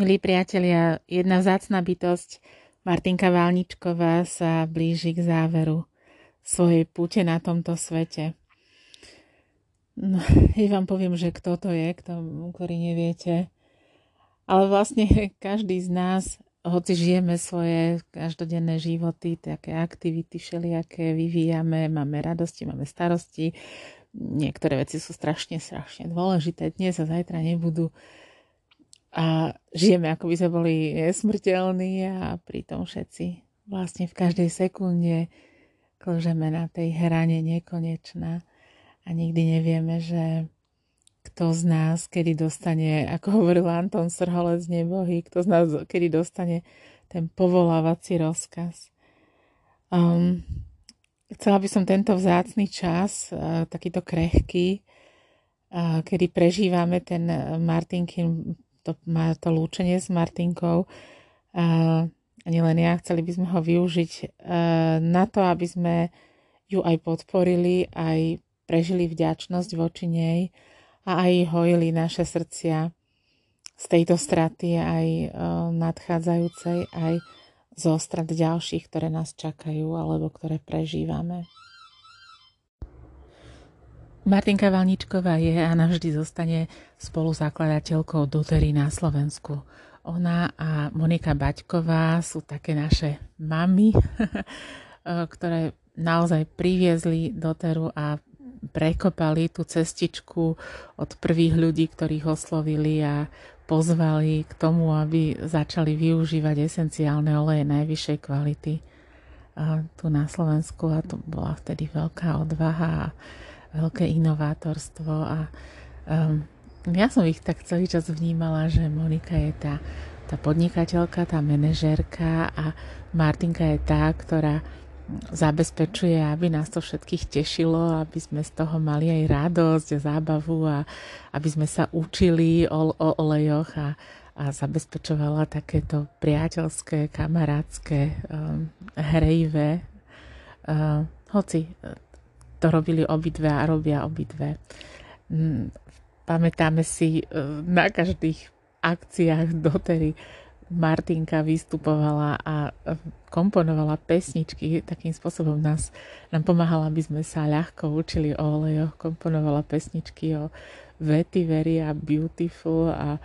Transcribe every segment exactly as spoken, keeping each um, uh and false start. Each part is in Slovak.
Milí priatelia, jedna vzácna bytosť, Martinka Válničková, sa blíži k záveru svojej púte na tomto svete. No, ja vám poviem, že kto to je, kto, ktorý neviete. Ale vlastne každý z nás, hoci žijeme svoje každodenné životy, také aktivity všelijaké, vyvíjame, máme radosti, máme starosti. Niektoré veci sú strašne, strašne dôležité. Dnes a zajtra nebudú. A žijeme, ako by sme boli nesmrteľní a pritom všetci vlastne v každej sekunde klžeme na tej hrane nekonečná a nikdy nevieme, že kto z nás kedy dostane, ako hovoril Anton Srholec z nebohy, kto z nás kedy dostane ten povolávací rozkaz. Um, chcela by som tento vzácny čas, takýto krehký, kedy prežívame ten Martinkin To, to lúčenie s Martinkou. Uh, nielen ja, chceli by sme ho využiť uh, na to, aby sme ju aj podporili, aj prežili vďačnosť voči nej a aj hojili naše srdcia z tejto straty, aj uh, nadchádzajúcej, aj zo strat ďalších, ktoré nás čakajú alebo ktoré prežívame. Martinka Válničková je a navždy zostane spoluzakladateľkou doTERRY na Slovensku. Ona a Monika Baťková sú také naše mami, ktoré naozaj priviezli doTERRU a prekopali tú cestičku od prvých ľudí, ktorých oslovili a pozvali k tomu, aby začali využívať esenciálne oleje najvyššej kvality tu na Slovensku. A to bola vtedy veľká odvaha, veľké inovátorstvo a um, ja som ich tak celý čas vnímala, že Monika je tá, tá podnikateľka, tá manažérka a Martinka je tá, ktorá zabezpečuje, aby nás to všetkých tešilo, aby sme z toho mali aj radosť a zábavu a aby sme sa učili o, o olejoch a, a zabezpečovala takéto priateľské, kamarátske um, hrejivé. Um, hoci to robili obidve a robia obidve. Pamätáme si na každých akciách doTERRY. Martinka vystupovala a komponovala pesničky. Takým spôsobom nás, nám pomáhala, aby sme sa ľahko učili o olejoch. Komponovala pesničky o Vetiveria, Beautiful a,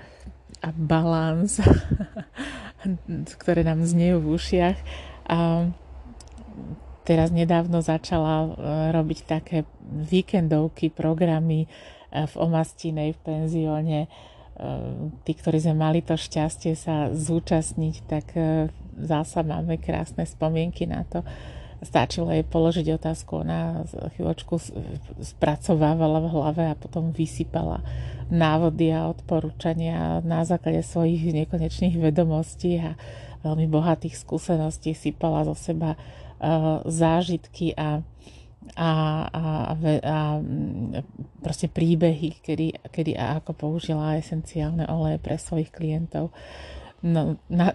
a Balance, ktoré nám znejú v ušiach. A teraz nedávno začala robiť také víkendovky, programy v Omastinej, v penzióne. Tí, ktorí sme mali to šťastie sa zúčastniť, tak zasa máme krásne spomienky na to. Stačilo jej položiť otázku, ona chvíľočku spracovávala v hlave a potom vysypala návody a odporúčania na základe svojich nekonečných vedomostí a veľmi bohatých skúseností sypala zo seba zážitky a, a, a, a proste príbehy, kedy, kedy a ako použila esenciálne oleje pre svojich klientov. No, na,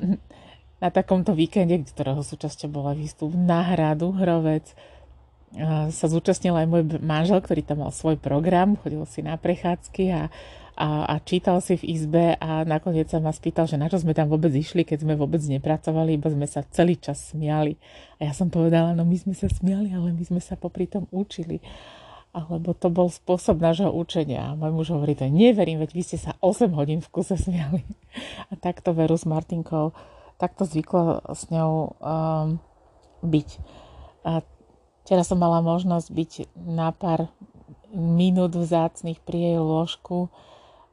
na takomto víkende, ktorého súčasťou bola výstup na hradu Hrovec, sa zúčastnil aj môj manžel, ktorý tam mal svoj program, chodil si na prechádzky a, a, a čítal si v izbe a nakoniec sa ma spýtal, že na čo sme tam vôbec išli, keď sme vôbec nepracovali, iba sme sa celý čas smiali. A ja som povedala, no my sme sa smiali, ale my sme sa popri tom učili. Alebo to bol spôsob nášho učenia. A môj muž hovorí, to neverím, veď vy ste sa osem hodín v kuse smiali. A takto veru s Martinkou, takto zvyklo s ňou um, byť. A teraz som mala možnosť byť na pár minút vzácnych pri jej lôžku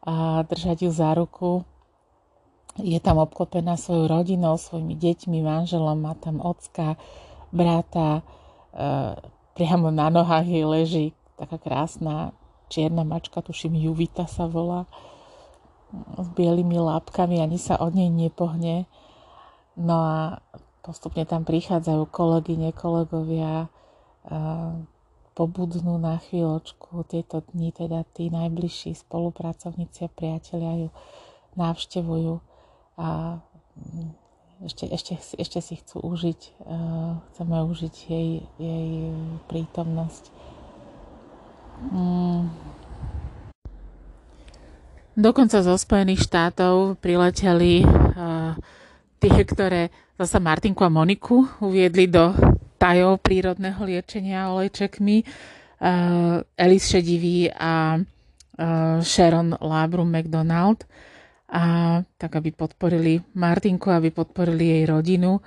a držať ju za ruku. Je tam obklopená svojou rodinou, svojimi deťmi, manželom, má tam ocka, brata. E, priamo na nohách jej leží taká krásna čierna mačka, tuším Juvita sa volá, s bielými lápkami, ani sa od nej nepohne. No a postupne tam prichádzajú kolegyne, kolegovia, pobudnú na chvíľočku tieto dni, teda tí najbližší spolupracovníci a priatelia ju návštevujú a ešte, ešte, ešte si chcú užiť, chceme užiť jej, jej prítomnosť. Dokonca zo Spojených štátov prileteli uh, tie, ktoré zasa Martinku a Moniku uviedli do tajov prírodného liečenia olejčekmi. Uh, Allyse Sedivy a uh, Sharon Labrum McDonald. A tak, aby podporili Martinku, aby podporili jej rodinu.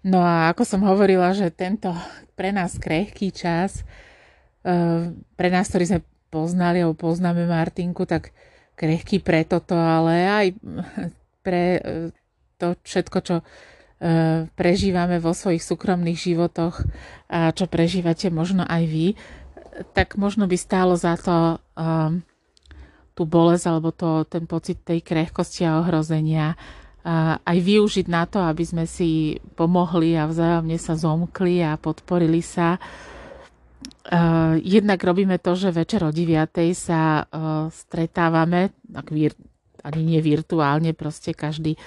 No a ako som hovorila, že tento pre nás krehký čas, uh, pre nás, ktorí sme poznali alebo poznáme Martinku, tak krehký pre toto, ale aj pre to všetko, čo prežívame vo svojich súkromných životoch a čo prežívate možno aj vy, tak možno by stálo za to um, tú bolesť alebo to, ten pocit tej krehkosti a ohrozenia uh, aj využiť na to, aby sme si pomohli a vzájomne sa zomkli a podporili sa. Uh, jednak robíme to, že večer o deviatej sa uh, stretávame, tak vir, ani nie virtuálne, proste každý uh,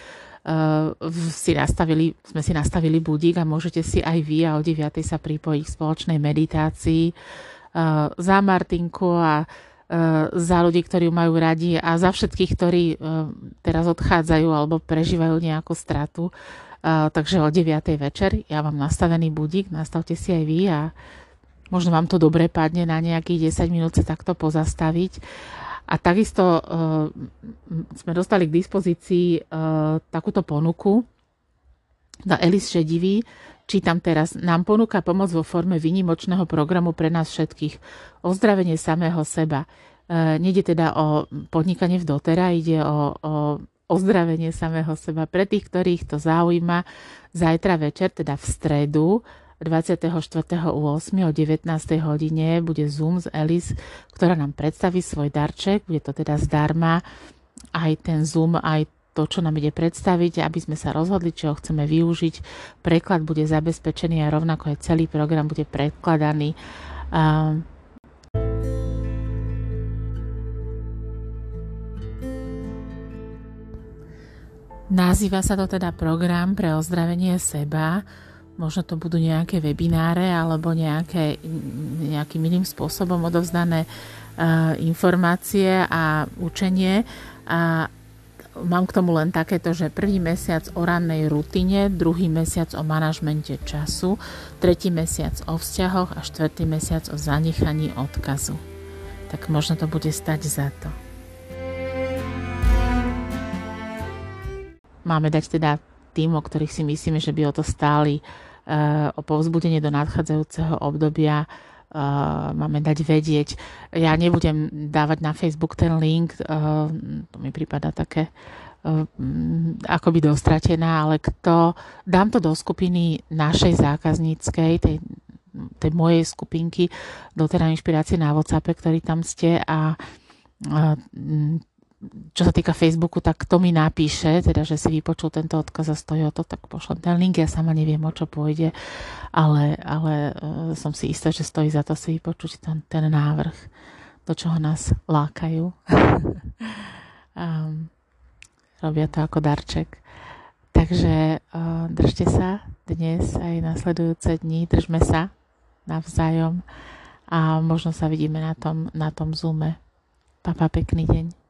si nastavili, sme si nastavili budík a môžete si aj vy a o deviatej sa pripojiť k spoločnej meditácii uh, za Martinku a uh, za ľudí, ktorí ju majú radi a za všetkých, ktorí uh, teraz odchádzajú alebo prežívajú nejakú stratu. Uh, takže o deviatej večer ja mám nastavený budík, nastavte si aj vy a možno vám to dobre padne na nejakých desať minút sa takto pozastaviť. A takisto uh, sme dostali k dispozícii uh, takúto ponuku na Allyse Sedivy. Čítam teraz. Nám ponúka pomoc vo forme výnimočného programu pre nás všetkých. Ozdravenie samého seba. Uh, nejde teda o podnikanie v doTERRA, ide o, o ozdravenie samého seba. Pre tých, ktorých to zaujíma, zajtra večer, teda v stredu, dvadsiateho štvrtého ôsmeho o devätnástej hodine bude Zoom z Allyse, ktorá nám predstaví svoj darček. Bude to teda zdarma, aj ten Zoom, aj to, čo nám ide predstaviť, aby sme sa rozhodli, či ho chceme využiť. Preklad bude zabezpečený a rovnako aj celý program bude prekladaný. Um, nazýva sa to teda program pre ozdravenie seba. Možno to budú nejaké webináre alebo nejaké, nejakým iným spôsobom odovzdané uh, informácie a učenie. A mám k tomu len takéto, že prvý mesiac o rannej rutine, druhý mesiac o manažmente času, tretí mesiac o vzťahoch a štvrtý mesiac o zanechaní odkazu. Tak možno to bude stať za to. Máme dať teda tým, o ktorých si myslíme, že by o to stáli, uh, o povzbudenie do nadchádzajúceho obdobia uh, máme dať vedieť. Ja nebudem dávať na Facebook ten link, uh, to mi prípada také uh, akoby dostratená, ale kto, dám to do skupiny našej zákazníckej, tej, tej mojej skupinky doTERRA inšpirácie na WhatsAppe, ktorí tam ste a uh, čo sa týka Facebooku, tak to mi napíše, teda, že si vypočul tento odkaz a stojí o to, tak pošlem ten link. Ja sama neviem, o čo pôjde, ale, ale uh, som si istá, že stojí za to si vypočuť ten, ten návrh, do čoho nás lákajú. um, robia to ako darček. Takže uh, držte sa dnes aj nasledujúce dni, držme sa navzájom a možno sa vidíme na tom, na tom Zoome. Papa, pekný deň.